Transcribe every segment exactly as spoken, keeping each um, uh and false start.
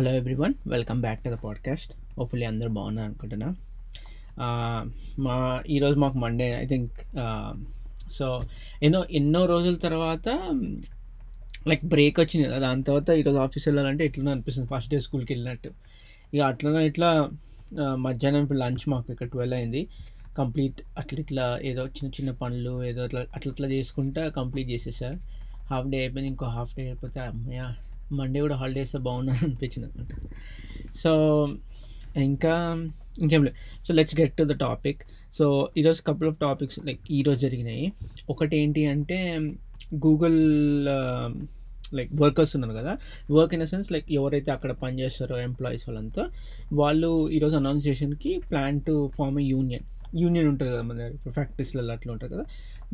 Hello everyone, welcome back to the podcast. Hopefully అందరూ బాగున్నారు అనుకుంటున్నా. మా ఈరోజు మాకు మండే, ఐ థింక్. సో ఎన్నో ఎన్నో రోజుల తర్వాత లైక్ బ్రేక్ వచ్చింది కదా, దాని తర్వాత ఈరోజు ఆఫీస్ వెళ్ళాలంటే ఎట్లనో అనిపిస్తుంది, ఫస్ట్ డే స్కూల్కి వెళ్ళినట్టు. ఇక అట్లనో ఇట్లా మధ్యాహ్నం ఇప్పుడు లంచ్ మాకు ఇక్కడ ట్వెల్వ్ అయింది. కంప్లీట్ అట్లా ఇట్లా ఏదో చిన్న చిన్న పనులు ఏదో అట్లా అట్లా అట్లా చేసుకుంటా కంప్లీట్ చేసేసా. హాఫ్ డే అయిపోయింది, ఇంకో హాఫ్ డే అయిపోతే అమ్మయ్య మండే కూడా హాలిడేస్ బాగున్నాను అనిపించింది అనమాట. సో ఇంకా ఇంకేం లేదు. So let's get to the topic. So ఈరోజు కపుల్ ఆఫ్ టాపిక్స్ లైక్ ఈరోజు జరిగినాయి. ఒకటి ఏంటి అంటే, గూగుల్ లైక్ వర్కర్స్ ఉన్నారు కదా, work in the sense like ఎవరైతే అక్కడ పనిచేస్తారో ఎంప్లాయీస్ వాళ్ళంతా, వాళ్ళు ఈరోజు అనౌన్స్ చేసానికి plan to form a union. Union ఉంటుంది కదా మన ఫ్యాక్టరీస్లలో అట్లా ఉంటుంది కదా,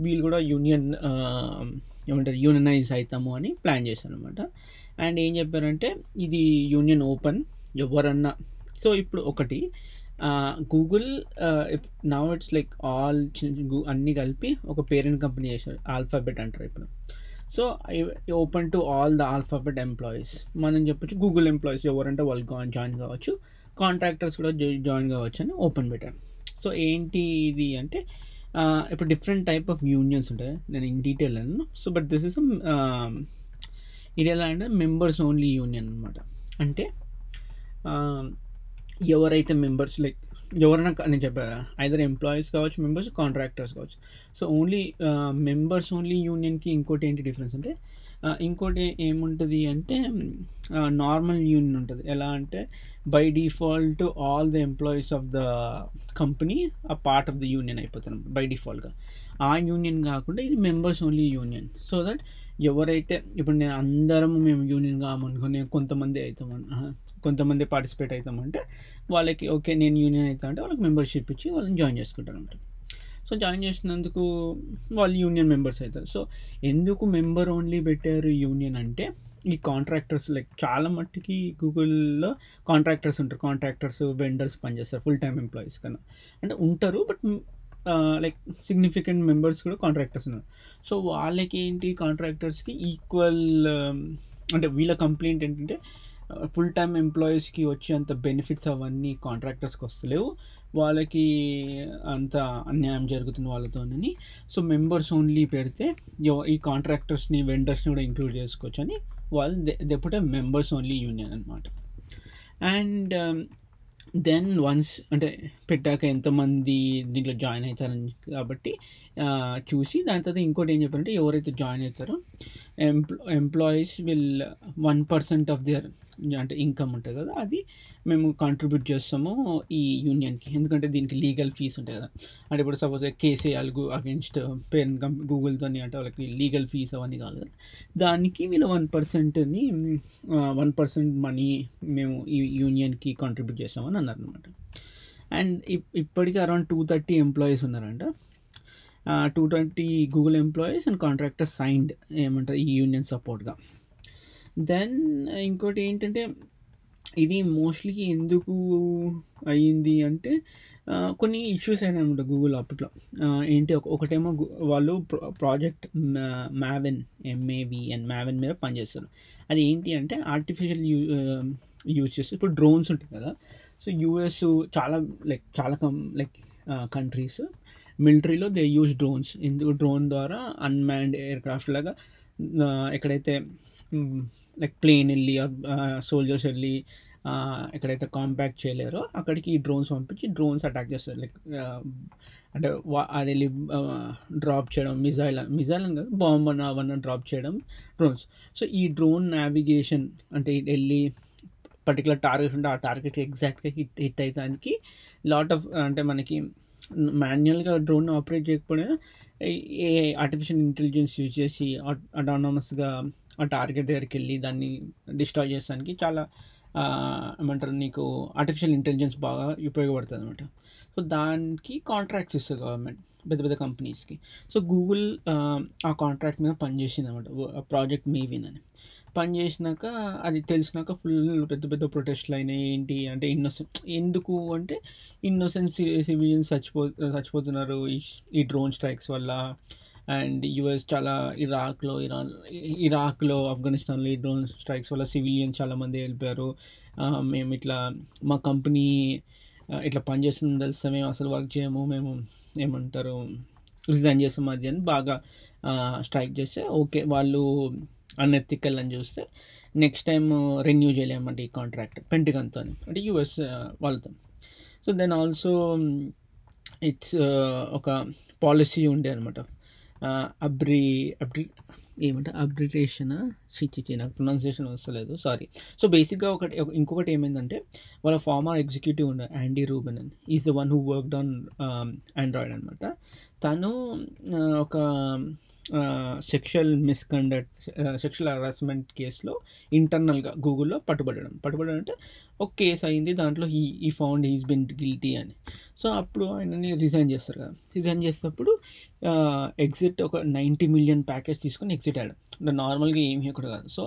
వీళ్ళు కూడా యూనియన్ ఏమంటారు యూనియనైజ్ అవుతాము అని ప్లాన్ చేశారు అనమాట. అండ్ ఏం చెప్పారంటే ఇది యూనియన్ ఓపెన్ ఎవరన్నా. సో ఇప్పుడు ఒకటి Google now it's like all అన్నీ కలిపి ఒక పేరెంట్ కంపెనీ చేశారు, ఆల్ఫాబెట్ అంటారు ఇప్పుడు. So open to all the Alphabet employees. మనం చెప్పచ్చు గూగుల్ ఎంప్లాయీస్ ఎవరంటే వాళ్ళు జాయిన్ కావచ్చు, కాంట్రాక్టర్స్ కూడా జాయిన్ కావచ్చు అని ఓపెన్ పెట్టారు. సో ఏంటి ఇది అంటే, ఇప్పుడు డిఫరెంట్ టైప్ ఆఫ్ యూనియన్స్ ఉంటాయి, నేను ఇన్ డీటెయిల్ అన్నాను. సో బట్ దిస్ ఇస్ ఇది ఎలా అంటే మెంబర్స్ ఓన్లీ యూనియన్ అనమాట. అంటే ఎవరైతే మెంబర్స్ లైక్ ఎవరైనా నేను చెప్పాను, ఐదర్ ఎంప్లాయీస్ కావచ్చు, మెంబర్స్, కాంట్రాక్టర్స్ కావచ్చు. సో ఓన్లీ మెంబర్స్ ఓన్లీ యూనియన్కి ఇంకోటి ఏంటి డిఫరెన్స్ అంటే, ఇంకోటి ఏముంటుంది అంటే నార్మల్ యూనియన్ ఉంటుంది. ఎలా అంటే by default all the employees of the company ఆ పార్ట్ ఆఫ్ ద యూనియన్ అయిపోతారు బై డిఫాల్ట్గా. ఆ యూనియన్ కాకుండా ఇది members only union. So that ఎవరైతే ఇప్పుడు నేను అందరం మేము యూనియన్ కామనుకుని కొంతమంది అవుతామని, కొంతమంది పార్టిసిపేట్ అవుతామంటే వాళ్ళకి ఓకే నేను యూనియన్ అవుతా అంటే వాళ్ళకి మెంబర్షిప్ ఇచ్చి వాళ్ళని జాయిన్ చేసుకుంటారు అనమాట. సో జాయిన్ చేసినందుకు వాళ్ళు యూనియన్ మెంబర్స్ అవుతారు. సో ఎందుకు మెంబర్ ఓన్లీ పెట్టారు యూనియన్ అంటే, ఈ కాంట్రాక్టర్స్ లైక్ చాలా మట్టుకి గూగుల్లో కాంట్రాక్టర్స్ ఉంటారు, కాంట్రాక్టర్స్ వెండర్స్ పనిచేస్తారు ఫుల్ టైం ఎంప్లాయీస్ కన్నా అంటే ఉంటారు. బట్ లైక్ సిగ్నిఫికెంట్ మెంబర్స్ కూడా కాంట్రాక్టర్స్ ఉన్నారు. సో వాళ్ళకి ఏంటి కాంట్రాక్టర్స్కి ఈక్వల్ అంటే వీళ్ళ కంప్లైంట్ ఏంటంటే ఫుల్ టైం ఎంప్లాయీస్కి వచ్చేంత బెనిఫిట్స్ అవన్నీ కాంట్రాక్టర్స్కి వస్తలేవు, వాళ్ళకి అంత అన్యాయం జరుగుతుంది వాళ్ళతోనని. సో మెంబర్స్ ఓన్లీ పెడితే ఈ కాంట్రాక్టర్స్ని వెండర్స్ని కూడా ఇంక్లూడ్ చేసుకోవచ్చు అని వాళ్ళు దెప్పుడే మెంబర్స్ ఓన్లీ యూనియన్ అనమాట. అండ్ దెన్ వన్స్ అంటే పెట్టాక ఎంతమంది దీంట్లో జాయిన్ అవుతారని కాబట్టి చూసి దాని తర్వాత ఇంకోటి ఏం చెప్పారంటే, ఎవరైతే జాయిన్ అవుతారో ఎంప్లా employees will one percent of their అంటే ఇన్కమ్ ఉంటుంది కదా, అది మేము కాంట్రిబ్యూట్ చేస్తాము ఈ యూనియన్కి. ఎందుకంటే దీనికి లీగల్ ఫీజు ఉంటాయి కదా, అంటే ఇప్పుడు సపోజ్ కేసు వేయాలి అగెన్స్ట్ పేరెంట్ కంపెనీ గూగుల్తో అంటే వాళ్ళకి లీగల్ ఫీజు అవన్నీ కావాలి కదా, దానికి వీళ్ళు వన్ పర్సెంట్ని వన్ పర్సెంట్ మనీ మేము ఈ యూనియన్కి కాంట్రిబ్యూట్ చేస్తామని అన్నారు అనమాట. అండ్ ఇప్పటికీ అరౌండ్ టూ థర్టీ ఎంప్లాయీస్ ఉన్నారంట, two twenty Google employees and contractors signed ఏమంటారు ఈ యూనియన్ సపోర్ట్గా. దెన్ ఇంకోటి ఏంటంటే ఇది మోస్ట్లీ ఎందుకు అయ్యింది అంటే కొన్ని ఇష్యూస్ అయినాయి అనమాట గూగుల్ అప్పట్లో. ఏంటి ఒకటేమో వాళ్ళు ప్రాజెక్ట్ మ్యావెన్ ఎంఏవిఎన్ మ్యావెన్ మీద పనిచేస్తారు. అది ఏంటి అంటే ఆర్టిఫిషియల్ యూ యూజ్ చేస్తే ఇప్పుడు డ్రోన్స్ ఉంటాయి కదా. సో యూఎస్ చాలా లైక్ చాలా కం లైక్ కంట్రీస్ మిలిటరీలో దే యూజ్ డ్రోన్స్. ఎందుకు డ్రోన్ ద్వారా అన్మాన్డ్ ఎయిర్ క్రాఫ్ట్ లాగా ఎక్కడైతే లైక్ ప్లేన్ వెళ్ళి సోల్జర్స్ వెళ్ళి ఎక్కడైతే కాంపాక్ట్ చేయలేరో అక్కడికి ఈ డ్రోన్స్ పంపించి డ్రోన్స్ అటాక్ చేస్తారు. లైక్ అంటే అది వెళ్ళి డ్రాప్ చేయడం, మిజైల్ మిజైల్ అని కదా బాంబ్ అని అవన్నీ డ్రాప్ చేయడం డ్రోన్స్. సో ఈ డ్రోన్ నావిగేషన్ అంటే వెళ్ళి పర్టికులర్ టార్గెట్ ఉంటే ఆ టార్గెట్కి ఎగ్జాక్ట్గా హిట్ హిట్ అయ్యడానికి లాట్ ఆఫ్ అంటే మనకి మాన్యువల్గా డ్రోన్ ఆపరేట్ చేయకపోయినా ఏ ఆర్టిఫిషియల్ ఇంటెలిజెన్స్ యూజ్ చేసి అటానమస్గా ఆ టార్గెట్ దగ్గరికి వెళ్ళి దాన్ని డిస్ట్రాయ్ చేసానికి చాలా ఏమంటారు నీకు ఆర్టిఫిషియల్ ఇంటెలిజెన్స్ బాగా ఉపయోగపడుతుంది అనమాట. సో దానికి కాంట్రాక్ట్స్ ఇస్తుంది గవర్నమెంట్ పెద్ద పెద్ద కంపెనీస్కి. సో గూగుల్ ఆ కాంట్రాక్ట్ మీద పనిచేసింది అనమాట, ప్రాజెక్ట్ మేవిన్ అని. పనిచేసినాక అది తెలిసినాక ఫుల్ పెద్ద పెద్ద ప్రొటెస్ట్లు అయినాయి. ఏంటి అంటే ఇన్నోసెంట్ ఎందుకు అంటే ఇన్నోసెంట్ సివిలియన్స్ చచ్చిపో చచ్చిపోతున్నారు ఈ డ్రోన్ స్ట్రైక్స్ వల్ల. అండ్ యుఎస్ చాలా ఇరాక్లో ఇరాన్ ఇరాక్లో ఆఫ్ఘనిస్తాన్లో ఈ డ్రోన్ స్ట్రైక్స్ వల్ల సివిలియన్ చాలామంది వెళ్ళిపోయారు. మేము ఇట్లా మా కంపెనీ ఇట్లా పనిచేస్తుందని తెలిస్తే మేము అసలు వర్క్ చేయము, మేము ఏమంటారు రిజైన్ చేస్తాం అది అని బాగా స్ట్రైక్ చేస్తే ఓకే వాళ్ళు అన్ఎథికల్ అని చూస్తే నెక్స్ట్ టైం రెన్యూ చేయలేమంటే ఈ కాంట్రాక్ట్ పెంటగాన్తో అంటే యూఎస్ వాళ్ళతో. సో దెన్ ఆల్సో ఇట్స్ ఒక పాలసీ ఉండే అనమాట అబ్రి అబ్రి ఏమంటే అబ్రిటేషనా చిచ్చి నాకు ప్రొనౌన్సియేషన్ వస్తలేదు సారీ. సో బేసిక్గా ఒకటి ఇంకొకటి ఏమైందంటే వాళ్ళ ఫార్మర్ ఎగ్జిక్యూటివ్ ఉండే యాండీ రూబెన్ అని is the one who worked on Android అనమాట. తను ఒక సెక్షువల్ మిస్కండక్ట్ సెక్షువల్ హరాస్మెంట్ కేసులో ఇంటర్నల్గా గూగుల్లో పట్టుబడడం పట్టుబడడం అంటే ఒక కేసు అయింది, దాంట్లో హీ ఈ ఫౌండ్ హీస్ బిన్ గిల్టీ అని. సో అప్పుడు ఆయనని రిజైన్ చేస్తారు కదా, రిజైన్ చేసినప్పుడు ఎగ్జిట్ ఒక నైంటీ మిలియన్ ప్యాకేజ్ తీసుకొని ఎగ్జిట్ అయ్యాడు. అంటే నార్మల్గా ఏమీ కూడా కాదు. సో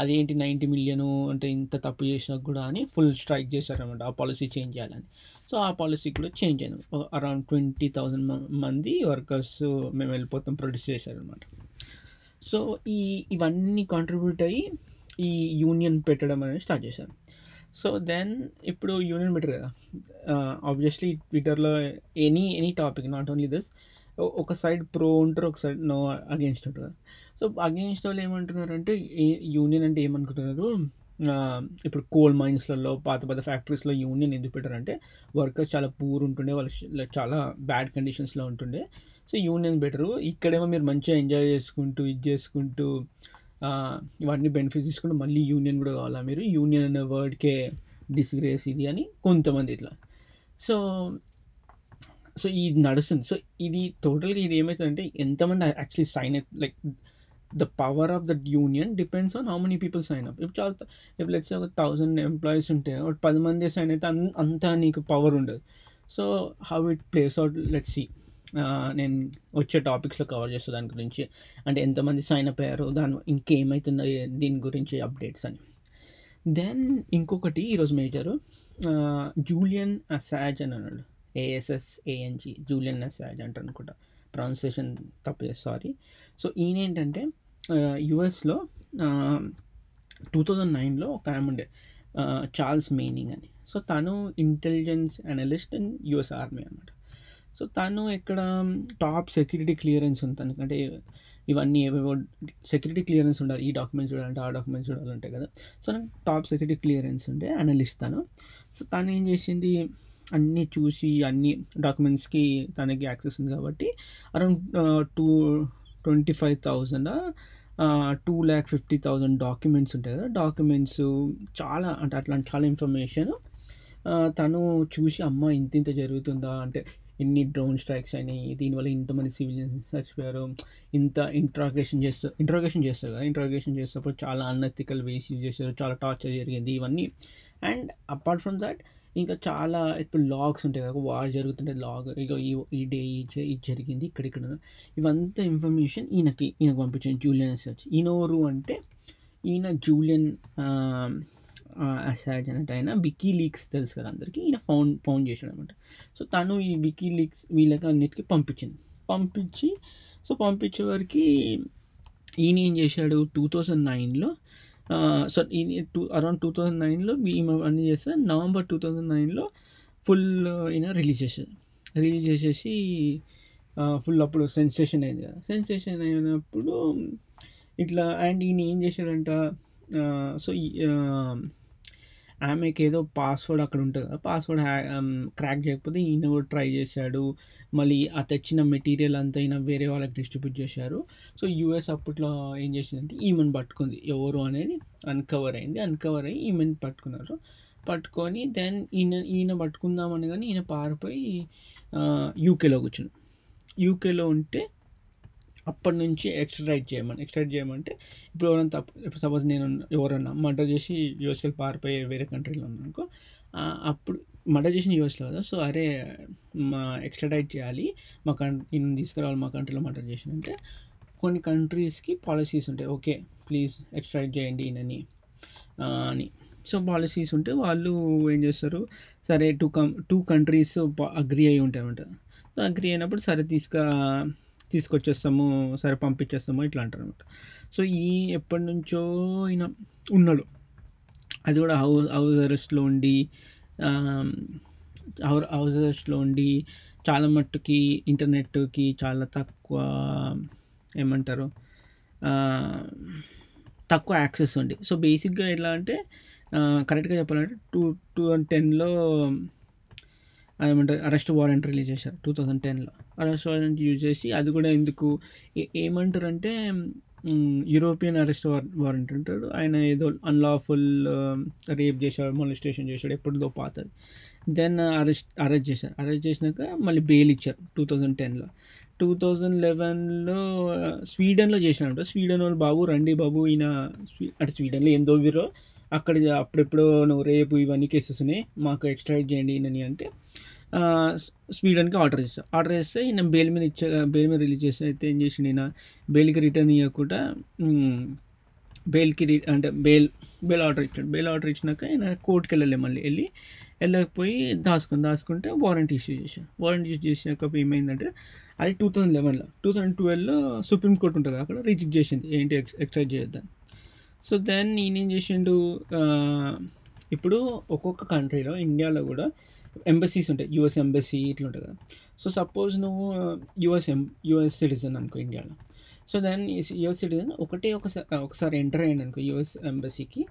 అదేంటి నైంటీ మిలియను అంటే ఇంత తప్పు చేసినా కూడా అని ఫుల్ స్ట్రైక్ చేశారనమాట ఆ పాలసీ చేంజ్ చేయాలని. సో ఆ పాలసీ కూడా చేంజ్ అయింది. అరౌండ్ ట్వంటీ థౌజండ్ మంది వర్కర్స్ మేము వెళ్ళిపోతాం ప్రొడ్యూస్ చేశారనమాట. సో ఈ ఇవన్నీ కాంట్రిబ్యూట్ అయ్యి ఈ యూనియన్ పెట్టడం అనేది స్టార్ట్ చేశారు. సో దెన్ ఇప్పుడు యూనియన్ పెట్టారు కదా, ఆబ్వియస్లీ ట్విట్టర్లో any any topic not only this ఒక సైడ్ ప్రో ఉంటారు, ఒక సైడ్ నో అగెన్స్ట్ ఉంటారు కదా. సో అగెన్స్ట్ వాళ్ళు ఏమంటున్నారంటే యూనియన్ అంటే ఏమనుకుంటున్నారు, ఇప్పుడు కోల్ మైన్స్లలో పాత పాత ఫ్యాక్టరీస్లో యూనియన్ ఎందుకు పెట్టారంటే వర్కర్స్ చాలా పూర్ ఉంటుండే, వాళ్ళు చాలా బ్యాడ్ కండిషన్స్లో ఉంటుండే. సో యూనియన్ బెటరు, ఇక్కడేమో మీరు మంచిగా ఎంజాయ్ చేసుకుంటూ ఇది చేసుకుంటూ ఇవన్నీ బెనిఫిట్స్ తీసుకుంటూ మళ్ళీ యూనియన్ కూడా కావాలా మీరు, యూనియన్ అనే వర్డ్కే డిస్గ్రేస్ ఇది అని కొంతమంది ఇట్లా. సో సో ఇది నడుస్తుంది. సో ఇది టోటల్గా ఇది ఏమవుతుందంటే ఎంతమంది actually sign up like the power of the union depends on how many people sign up. If chal if let's say one thousand employees unte or ten mandi sign aithe anta neeku power undadu. So how it plays out, let's see. నేను వచ్చే టాపిక్స్లో cover చేస్తా దాని గురించి, అంటే ఎంతమంది sign up అయ్యారు, దాని ఇంకేమవుతుంది దీని గురించి అప్డేట్స్ అని. దెన్ ఇంకొకటి ఈరోజు మేజరు జూలియన్ అసాంజ్ అని అన్నాడు, ఏఎస్ఎస్ఏఎన్జి జూలియన్ అసాంజ్ అంటారు అనుకుంటా, ప్రొనౌన్సియేషన్ తప్పు సారీ. సో ఈయన ఏంటంటే యుఎస్లో టూ థౌజండ్ నైన్లో ఒక ఆమె ఉండే చార్ల్స్ మేనింగ్ అని. సో తను intelligence analyst and US army అనమాట. సో తను ఇక్కడ టాప్ సెక్యూరిటీ క్లియరెన్స్ ఉంది తనకంటే, ఇవన్నీ ఏవేవో సెక్యూరిటీ క్లియరెన్స్ ఉండాలి, ఈ డాక్యుమెంట్స్ చూడాలంటే ఆ డాక్యుమెంట్స్ చూడాలంటే కదా. సో నాకు టాప్ సెక్యూరిటీ క్లియరెన్స్ ఉండే అనలిస్ట్ తను. సో తను ఏం చేసింది, అన్నీ చూసి అన్ని డాక్యుమెంట్స్కి తనకి యాక్సెస్ ఉంది కాబట్టి around two twenty five thousand two lakh fifty thousand documents ఉంటాయి కదా, డాక్యుమెంట్స్ చాలా అంటే అట్లాంటి చాలా ఇన్ఫర్మేషన్ తను చూసి అమ్మ ఇంత ఇంత జరుగుతుందా అంటే ఇన్ని డ్రోన్ స్ట్రైక్స్ అయినాయి, దీనివల్ల ఇంతమంది సివిలియన్స్ చచ్చిపోయారు, ఇంత ఇంట్రాగేషన్ చేస్తారు ఇంట్రాగేషన్ చేస్తారు కదా ఇంట్రాగేషన్ చేసినప్పుడు చాలా అన్ఎథికల్ వేస్ యూజ్ చేశారు, చాలా టార్చర్ జరిగింది ఇవన్నీ. అండ్ అపార్ట్ ఫ్రమ్ దాట్ ఇంకా చాలా ఇప్పుడు లాగ్స్ ఉంటాయి కదా, వార్ జరుగుతుంటే లాగ్ ఇక ఈ డే ఇది జరిగింది ఇక్కడిక్కడ, ఇవంతా ఇన్ఫర్మేషన్ ఈయనకి ఈయనకు పంపించాను జూలియన్ అసాంజ్. ఈయనోరు అంటే ఈయన జూలియన్ అసాంజ్ అంటే ఆయన వికీ లీక్స్ తెలుసు కదా అందరికీ, ఈయన ఫౌండ్ ఫౌండ్ చేశాడు అనమాట. సో తను ఈ వికీ లీక్స్ వీళ్ళకి అన్నిటికీ పంపించింది పంపించి సో పంపించేవారికి ఈయన ఏం చేశాడు టూ థౌజండ్ నైన్లో సో ఈ టూ అరౌండ్ టూ థౌజండ్ నైన్లో ఈమె అన్నీ చేస్తారు నవంబర్ టూ థౌజండ్ నైన్లో ఫుల్ ఈయన రిలీజ్ చేసేది రిలీజ్ చేసేసి ఫుల్ అప్పుడు సెన్సేషన్ అయింది కదా. సెన్సేషన్ అయినప్పుడు ఇట్లా అండ్ ఈయన ఏం చేశాడంట, సో ఆమెకి ఏదో పాస్వర్డ్ అక్కడ ఉంటుంది కదా, పాస్వర్డ్ హ్యా క్రాక్ చేయకపోతే ఈయన కూడా ట్రై చేశాడు, మళ్ళీ ఆ తెచ్చిన మెటీరియల్ అంతా ఈయన వేరే వాళ్ళకి డిస్ట్రిబ్యూట్ చేశారు. సో యూఎస్ అప్పట్లో ఏం చేసిందంటే ఈమెను పట్టుకుంది, ఎవరు అనేది అన్కవర్ అయింది, అన్కవర్ అయ్యి ఈమెను పట్టుకున్నారు. పట్టుకొని దెన్ ఈయన ఈయన పట్టుకుందామని కానీ ఈయన పారిపోయి యూకేలో కూర్చున్నాడు. యూకేలో ఉంటే అప్పటి నుంచి ఎక్స్ట్రాడైట్ చేయమని ఎక్స్ట్రాడైట్ చేయమంటే ఇప్పుడు ఎవరైనా తప్పు ఇప్పుడు సపోజ్ నేను ఎవరైనా మర్డర్ చేసి యూఎస్కి వెళ్ళి పారిపోయే వేరే కంట్రీలో ఉన్నాను అనుకో, అప్పుడు మర్డర్ చేసిన యూఎస్లో కదా, సో అరే మా ఎక్స్ట్రాడైట్ చేయాలి మా కంట్రీ నేను తీసుకురావాలి మా కంట్రీలో మర్డర్ చేసినంటే కొన్ని కంట్రీస్కి పాలసీస్ ఉంటాయి, ఓకే ప్లీజ్ ఎక్స్ట్రాడైట్ చేయండి ఈయనని అని. సో పాలసీస్ ఉంటే వాళ్ళు ఏం చేస్తారు, సరే టూ కం టూ కంట్రీస్ అగ్రీ అయి ఉంటాయి అనమాట. సో అగ్రీ అయినప్పుడు సరే తీసుక తీసుకొచ్చేస్తాము, సరే పంపించేస్తాము ఇట్లా అంటారు అనమాట. సో ఈ ఎప్పటి నుంచో ఈయన ఉన్నాడు, అది కూడా హౌస్ హౌస్ అరెస్ట్లో ఉండి హౌస్ అరెస్ట్లో ఉండి చాలా మట్టుకి ఇంటర్నెట్కి చాలా తక్కువ ఏమంటారు తక్కువ యాక్సెస్ ఉంది. సో బేసిక్గా ఎలా అంటే కరెక్ట్గా చెప్పాలంటే టూ టూ థౌజండ్ టెన్లో అదేమంటారు అరెస్ట్ వారెంట్ రిలీజ్ చేశారు టూ థౌజండ్ టెన్లో అరెస్ట్ వారెంట్ యూజ్ చేసి, అది కూడా ఎందుకు ఏమంటారు అంటే యూరోపియన్ అరెస్ట్ వార్ వారెంట్ అంటారు, ఆయన ఏదో అన్లాఫుల్ రేప్ చేశాడు, మొలిస్టేషన్ చేశాడు, ఎప్పటిదో పాతది. దెన్ అరెస్ట్ అరెస్ట్ చేశారు, అరెస్ట్ చేసినాక మళ్ళీ బెయిల్ ఇచ్చారు టూ థౌజండ్ టెన్లో టూ థౌజండ్ లెవెన్లో స్వీడన్లో చేసినారంట. స్వీడన్ వాళ్ళు బాబు రండి బాబు ఈయన అటు స్వీడన్లో ఏం దోవిరో అక్కడ అప్పుడెప్పుడో నువ్వు రేపు ఇవన్నీ కేసెస్ ఉన్నాయి మాకు ఎక్స్ట్రాక్ట్ చేయండి ఈయనని అంటే స్వీడన్కి ఆర్డర్ చేస్తాను ఆర్డర్ చేస్తే ఈయన బెయిల్ మీద ఇచ్చే బెయిల్ మీద రిలీజ్ చేస్తే అయితే ఏం చేసిండు ఈయన బెయిల్కి రిటర్న్ ఇవ్వకుండా బెయిల్కి రి అంటే బెయిల్ బెయిల్ ఆర్డర్ ఇచ్చాడు. బెయిల్ ఆర్డర్ ఇచ్చినాక ఈయన కోర్టుకి వెళ్ళలే, మళ్ళీ వెళ్ళి వెళ్ళకపోయి దాచుకుని దాచుకుంటే వారెంట్ ఇష్యూ చేశాను. వారెంట్ ఇష్యూ చేసినాక ఏమైందంటే అది టూ థౌజండ్ లెవెన్లో టూ థౌజండ్ ట్వెల్వ్లో సుప్రీంకోర్టు ఉంటుంది అక్కడ రిజెక్ట్ చేసింది ఏంటి ఎక్స్ ఎక్స్ట్రాక్ట్ చేయొద్దని. సో దెన్ నేనేం చేసిండు ఇప్పుడు ఒక్కొక్క కంట్రీలో ఇండియాలో కూడా ఎంబసీస్ ఉంటాయి, యూఎస్ ఎంబసీ ఇట్లా ఉంటుంది కదా. సో సపోజ్ నువ్వు యూఎస్ ఎం యూఎస్ సిటిజన్ అనుకో ఇండియాలో, సో దెన్ యూఎస్ సిటిజన్ ఒకటే ఒకసారి ఒకసారి ఎంటర్ అయ్యాను అనుకో యూఎస్ ఎంబసీకి,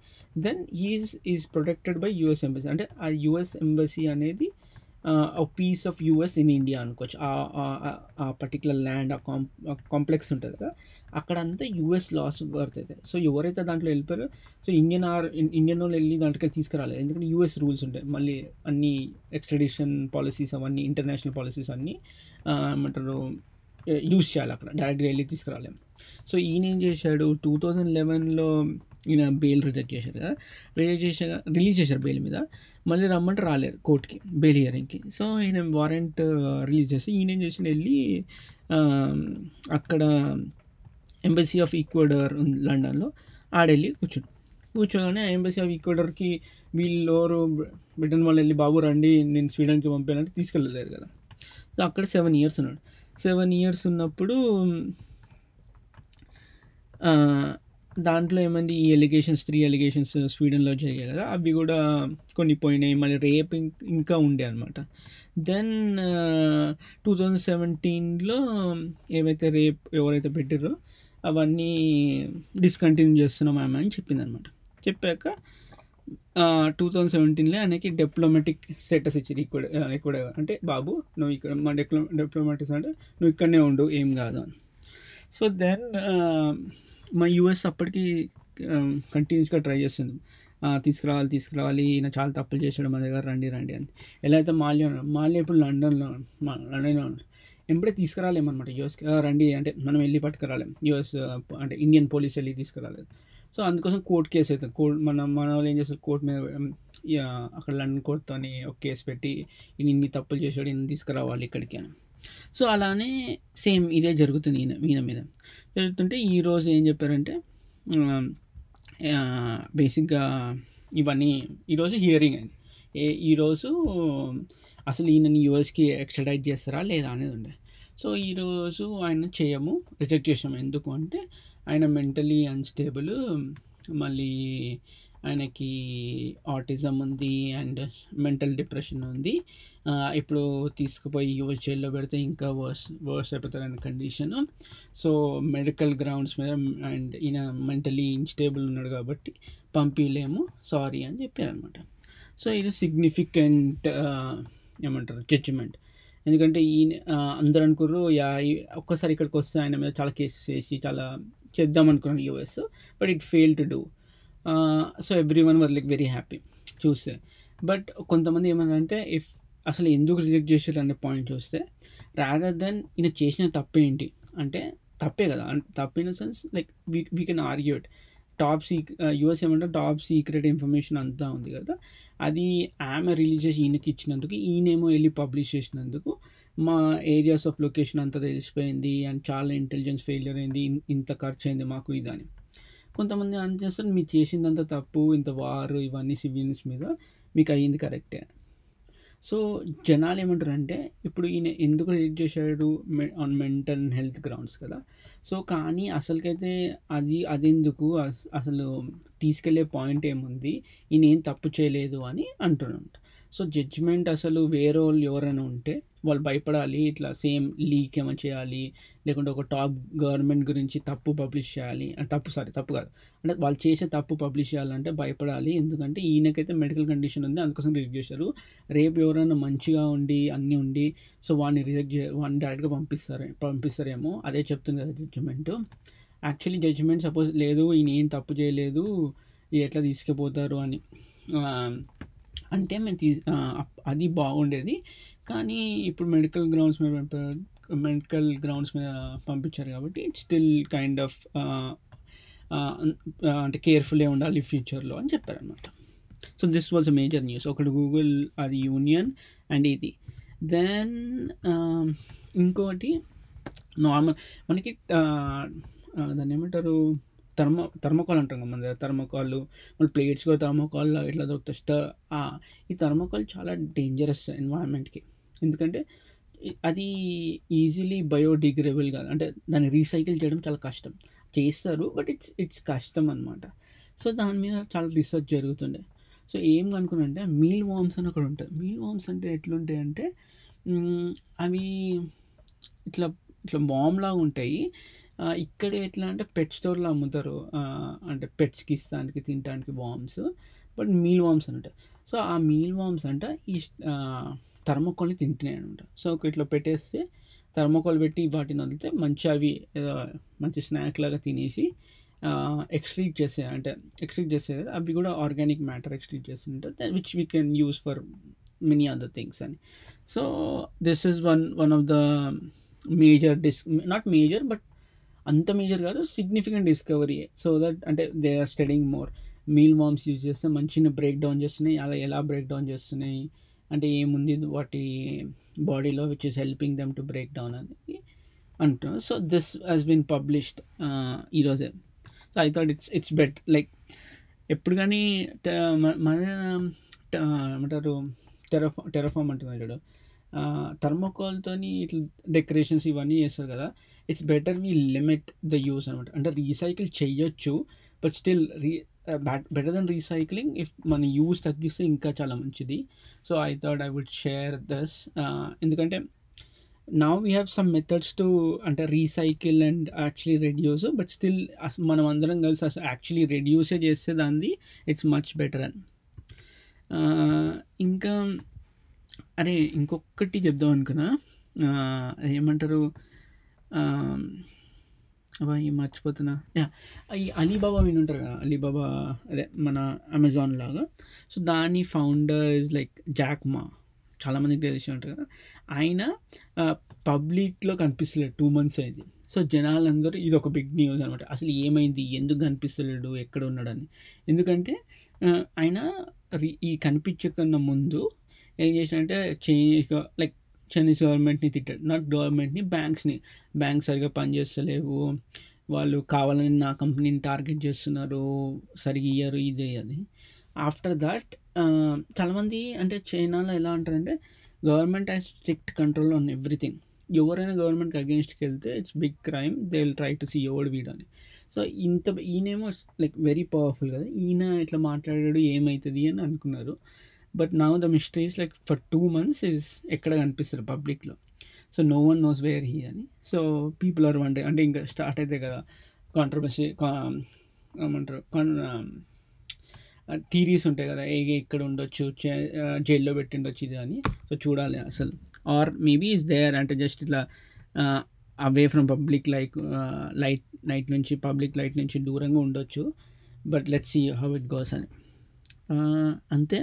then is is protected by US embassy. అంటే ఆ యూఎస్ ఎంబసీ అనేది ఆ piece of US in India అనుకోవచ్చు. ఆ పర్టికులర్ ల్యాండ్ ఆ కాం కాంప్లెక్స్ ఉంటుంది కదా అక్కడంతా యూఎస్ లాస్ వర్త్ అవుతాయి. సో ఎవరైతే దాంట్లో వెళ్ళిపోయారో సో ఇండియన్ ఆర్ ఇండియన్ వాళ్ళు వెళ్ళి దాంట్లో తీసుకురాలేదు, ఎందుకంటే యూఎస్ రూల్స్ ఉంటాయి, మళ్ళీ అన్ని ఎక్స్ట్రడిషన్ పాలసీస్ అవన్నీ ఇంటర్నేషనల్ పాలసీస్ అన్నీ ఏమంటారు యూజ్ చేయాలి, అక్కడ డైరెక్ట్గా వెళ్ళి తీసుకురాలేము. సో ఈయన ఏం చేశాడు టూ థౌజండ్ లెవెన్లో ఈయన బెయిల్ రిజెక్ట్ చేశారు కదా, రిజెక్ట్ చేశాక రిలీజ్ చేశారు బెయిల్ మీద, మళ్ళీ రమ్మంటే రాలేరు కోర్టుకి బెయిల్ హియరింగ్కి. సో ఈయన వారెంట్ రిలీజ్ చేసి ఈయన ఏం చేసి వెళ్ళి అక్కడ ఎంబసీ ఆఫ్ ఈక్వెడార్ లండన్లో ఆడెళ్ళి కూర్చుని కూర్చోగానే ఎంబసీ ఆఫ్ ఈక్వెడార్కి వీళ్ళెవరు బ్రిటన్ వాళ్ళు వెళ్ళి బాబు రండి నేను స్వీడన్కి పంపేయాలంటే తీసుకెళ్ళలేదు కదా. సో అక్కడ సెవెన్ ఇయర్స్ ఉన్నాడు. సెవెన్ ఇయర్స్ ఉన్నప్పుడు దాంట్లో ఏమండి ఈ ఎలిగేషన్స్ త్రీ ఎలిగేషన్స్ స్వీడన్లో జరిగాయి కదా, అవి కూడా కొన్ని పోయినాయి, మళ్ళీ రేప్ ఇంకా ఉండే అనమాట. దెన్ టూ థౌజండ్ సెవెంటీన్లో ఏవైతే రేప్ ఎవరైతే పెట్టారో అవన్నీ డిస్కంటిన్యూ చేస్తున్నాం ఆమె అని చెప్పింది అనమాట. చెప్పాక టూ థౌజండ్ సెవెంటీన్లో ఆయనకి డిప్లొమాటిక్ స్టేటస్ ఇచ్చింది ఇక్కడ ఇక్కడ అంటే బాబు నువ్వు ఇక్కడ మా డిప్లో డిప్లొమాటిక్స్ అంటే నువ్వు ఇక్కడనే ఉండు ఏం కాదు అని. సో దెన్ మా యూఎస్ అప్పటికి కంటిన్యూస్గా ట్రై చేస్తుంది తీసుకురావాలి తీసుకురావాలి ఈయన చాలా తప్పులు చేశాడు మా దగ్గర రండి రండి అని. ఎలా అయితే మాల్యా మాల్యా ఇప్పుడు లండన్లో లండన్లో ఎప్పుడే తీసుకురాలేమన్నమాట యూఎస్కి రండి అంటే మనం వెళ్ళి పట్టుకురాలేం, యూఎస్ అంటే ఇండియన్ పోలీస్ వెళ్ళి తీసుకురాలేదు. సో అందుకోసం కోర్టు కేసు అవుతుంది, కోర్టు మనం మన వాళ్ళు ఏం చేస్తారు కోర్టు మీద అక్కడ లండన్ కోర్టుతో ఒక కేసు పెట్టి ఈయన ఇన్ని తప్పులు చేశాడు ఈయన తీసుకురావాలి ఇక్కడికి అని. సో అలానే సేమ్ ఇదే జరుగుతుంది ఈయన ఈయన మీద జరుగుతుంటే ఈరోజు ఏం చెప్పారంటే బేసిక్గా ఇవన్నీ ఈరోజు హియరింగ్ అయింది. ఏ ఈరోజు అసలు ఈయనని యూఎస్కి ఎక్స్ట్రాడైట్ చేస్తారా లేదా అనేది ఉండే. సో ఈరోజు ఆయన చేయము రిజెక్ట్ చేసాము, ఎందుకు అంటే ఆయన మెంటలీ అన్స్టేబుల్, మళ్ళీ ఆయనకి ఆటిజం ఉంది అండ్ మెంటల్ డిప్రెషన్ ఉంది, ఇప్పుడు తీసుకుపోయి యుఎస్ జైల్లో పెడితే ఇంకా వర్స్ వర్స్ అయిపోతారు అనే కండిషను. సో మెడికల్ గ్రౌండ్స్ మీద అండ్ ఈయన మెంటలీ ఇన్స్టేబుల్ ఉన్నాడు కాబట్టి పంపిలేము సారీ అని చెప్పారనమాట. సో ఇది సిగ్నిఫికెంట్ ఏమంటారు జడ్జిమెంట్, ఎందుకంటే ఈయన అందరూ అనుకుర్రు యా ఒక్కసారి ఇక్కడికి వస్తే ఆయన మీద చాలా కేసెస్ వేసి చాలా చేద్దాం అనుకున్నాను US, but it fail to do. So everyone were like very happy చూస్తే. బట్ కొంతమంది ఏమన్నారంటే ఇఫ్ అసలు ఎందుకు రిజెక్ట్ చేశారు అనే పాయింట్ చూస్తే రాదర్ దెన్ ఈయన చేసిన తప్పేంటి అంటే తప్పే కదా, తప్పు in the sense like we we can argue it. Top సీక్ యూఎస్ ఏమంటే టాప్ సీక్రెట్ ఇన్ఫర్మేషన్ అంతా ఉంది కదా, అది ఆమె రిలీజ్ చేసి ఈయనకి ఇచ్చినందుకు ఈయనేమో వెళ్ళి పబ్లిష్ చేసినందుకు మా ఏరియాస్ ఆఫ్ లొకేషన్ అంతా తెలిసిపోయింది అండ్ చాలా ఇంటెలిజెన్స్ ఫెయిల్యూర్ అయింది, ఇంత ఖర్చు అయింది మాకు ఇదని. కొంతమంది అని చేస్తారు మీరు చేసిందంత తప్పు ఇంత వారు ఇవన్నీ సివిలియన్స్ మీద మీకు అయ్యింది కరెక్టే. సో జనాలు ఏమంటారు అంటే, ఇప్పుడు ఈయన ఎందుకు రిలీజ్ చేశాడు మె ఆన్ మెంటల్ హెల్త్ గ్రౌండ్స్ కదా. సో కానీ అసలుకైతే అది అదెందుకు అస- అసలు తీసుకెళ్లే పాయింట్ ఏముంది, ఈయన ఏం తప్పు చేయలేదు అని అంటున్నాడు. సో జడ్జిమెంట్ అసలు వేరే వాళ్ళు ఎవరైనా ఉంటే వాళ్ళు భయపడాలి, ఇట్లా సేమ్ లీక్ ఏమో చేయాలి, లేకుంటే ఒక టాప్ గవర్నమెంట్ గురించి తప్పు పబ్లిష్ చేయాలి, ఆ, తప్పు సారీ తప్పు కాదు అంటే వాళ్ళు చేసే తప్పు పబ్లిష్ చేయాలంటే భయపడాలి. ఎందుకంటే ఈయనకైతే మెడికల్ కండిషన్ ఉంది, అందుకోసం రిజెక్ట్ చేశారు. రేపు ఎవరైనా మంచిగా ఉండి అన్నీ ఉండి సో వాడిని రిజెక్ట్ చే వాడిని డైరెక్ట్గా పంపిస్తారు పంపిస్తారేమో, అదే చెప్తుంది కదా జడ్జిమెంట్. యాక్చువల్లీ జడ్జిమెంట్ సపోజ్ లేదు ఈయన ఏం తప్పు చేయలేదు, ఇది ఎట్లా తీసుకుపోతారు అని ఆ, అంటే మేము తీ ఆ, అప్- అది బాగుండేది. కానీ ఇప్పుడు మెడికల్ గ్రౌండ్స్ మీద మెడికల్ గ్రౌండ్స్ మీద పంపించారు కాబట్టి ఇట్ స్టిల్ కైండ్ ఆఫ్ అంటే కేర్ఫుల్గా ఉండాలి ఫ్యూచర్లో అని చెప్పారనమాట. So this was a major news. ఒకటి గూగుల్, అది యూనియన్ అండ్ ఇది. దెన్ ఇంకోటి నార్మల్ మనకి ఆ, ఆ, దాన్ని ఏమంటారు, థర్మో థర్మోకాల్ అంటాం కదా మన దగ్గర, థర్మోకాల్ మన ప్లేట్స్ కూడా థర్మోకాల్ ఇట్లా దొరుకుతాయి. స్ట- ఆ, ఈ థర్మోకాల్ చాలా డేంజరస్ ఎన్వైరన్మెంట్కి, ఎందుకంటే ఇ- అది ఈజీలీ బయోడిగ్రేడబుల్ కాదు, అంటే దాన్ని రీసైకిల్ చేయడం చాలా కష్టం. చేస్తారు బట్ ఇట్స్ ఇట్స్ కష్టం అనమాట. సో దాని మీద చాలా రీసెర్చ్ జరుగుతుండే. సో ఏం కనుక్కున్నారంటే మీల్ వామ్స్ అని ఒకటి ఉంటుంది. మీల్ వామ్స్ అంటే ఎట్లుంటాయి అంటే మ్, అవి ఇట్లా ఇట్లా బామ్ లాగా ఉంటాయి. ఆ, ఇక్కడ ఎట్లా అంటే పెట్ స్టోర్లో అమ్ముతారు, ఆ, అంటే పెట్స్కి ఇస్తానికి తినడానికి వామ్స్, బట్ మీల్ వామ్స్ అని ఉంటాయి. సో ఆ మీల్ వామ్స్ అంటే ఈ థర్మోకోల్ని తింటున్నాయి అనమాట. సో ఒక ఇట్లా పెట్టేస్తే థర్మోకోల్ పెట్టి వాటిని వదిలితే మంచి అవి ఏదో మంచి స్నాక్ లాగా తినేసి ఎక్స్ట్రీట్ చేసే అంటే ఎక్స్ట్రీట్ చేసే అవి కూడా ఆర్గానిక్ మ్యాటర్ ఎక్స్ట్రీట్ చేస్తుంటే which we can use for many other things అని. So this is one one of the major డిస్ నాట్ మేజర్ బట్ అంత మేజర్ కాదు, సిగ్నిఫికెంట్ డిస్కవరీ. సో దట్ అంటే they are studying more mealworms use చేస్తే మంచిని break down చేస్తున్నాయి, అలా ఎలా బ్రేక్ డౌన్ చేస్తున్నాయి అంటే ఏముంది వాటి బాడీలో which is helping them to break down అనేది అంటున్నారు. So this has been published ఈరోజే. So I thought it's it's bet like ఎప్పుడు కానీ ట- మ- మన ట- ఏమంటారు టెరఫా టెరఫామ్ అంటున్నారు చూడు, థర్మోకోల్తోని ఇట్లా డెకరేషన్స్ ఇవన్నీ చేస్తారు కదా. It's better we limit the use అనమాట. అంటే రీసైకిల్ చేయొచ్చు బట్ స్టిల్ రీ బెటర్ దెన్ రీసైక్లింగ్ ఇఫ్ మన యూస్ తగ్గిస్తే ఇంకా చాలా మంచిది. So I thought I would share this. ఎందుకంటే now we have some methods to అంటే recycle and actually reduce, but still మనం అందరం కలిసి అసలు యాక్చువల్లీ రెడ్యూసే చేస్తే దాన్ని ఇట్స్ మచ్ బెటర్ అని. ఆ, ఇంకా అరే ఇంకొకటి చెప్దాం అనుకున్నా, ఆ, ఏమంటారు ఆ, అబ్బా ఏం మర్చిపోతున్నా. యా, ఈ అలీబాబా విని ఉంటారు కదా, అలీబాబా అదే మన అమెజాన్ లాగా. సో దాని ఫౌండర్ ఇస్ లైక్ జాక్ మా, చాలామందికి తెలిసి ఉంటారు కదా. ఆయన పబ్లిక్లో కనిపిస్తలేడు, టూ మంత్స్ అయింది. సో జనాలందరూ ఇది ఒక బిగ్ న్యూస్ అనమాట, అసలు ఏమైంది ఎందుకు కనిపిస్తలేడు ఎక్కడ ఉన్నాడని. ఎందుకంటే ఆ, ఆయన రి- ఈ కనిపించకుండా ముందు ఏం చేసినంటే చైనీస్ గవ- లైక్ చైనీస్ గవర్నమెంట్ని తిట్టాడు, నాట్ గవర్నమెంట్ని, బ్యాంక్స్ని. బ్యాంక్ సరిగా పనిచేస్తలేవు, వాళ్ళు కావాలని నా కంపెనీని టార్గెట్ చేస్తున్నారు, సరిగా ఇయ్యరు, ఇదే అది. ఆఫ్టర్ దాట్ చాలామంది అంటే చైనాలో ఎలా అంటారంటే government has strict control on everything, ఎవరైనా గవర్నమెంట్కి అగేన్స్ట్కి వెళ్తే it's big crime, they will try to see ఎవడు వీడని. సో ఇంత ఈయనేమో లైక్ వెరీ పవర్ఫుల్ కదా, ఈయన ఇట్లా మాట్లాడాడు ఏమవుతుంది అని అనుకున్నారు. But now the mysteries like for two months is ఎక్కడ కనిపిస్తారు పబ్లిక్లో. So no one knows where he అని. So people are one day అంటే ఇంకా స్టార్ట్ అవుతాయి కదా కాంట్రవర్సీ, ఏమంటారు థీరీస్ ఉంటాయి కదా, ఏ ఏ ఇక్కడ ఉండొచ్చు, చే- ఆ, జైల్లో పెట్టి ఉండొచ్చు ఇది అని. సో చూడాలి అసలు, ఆర్ మేబీ ఇస్ దేర్ అంటే జస్ట్ ఇట్లా away from public like light night నుంచి పబ్లిక్ లైట్ నుంచి దూరంగా ఉండొచ్చు, but let see how it goes అని. ఆ, అంతే.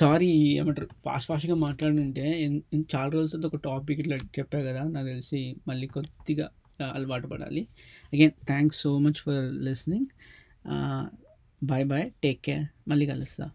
సారీ ఏమంటారు ఫాస్ట్ ఫాస్ట్గా మాట్లాడుంటే ఎన్- ఎన్- చాలా రోజుల తర్వాత ఒక టాపిక్ ఇట్లా చెప్పా కదా, నాకు తెలిసి మళ్ళీ కొద్దిగా ఆ, అలవాటు పడాలి. Again thanks so much for listening. Bye bye, take care, మళ్ళీ కలుస్తా.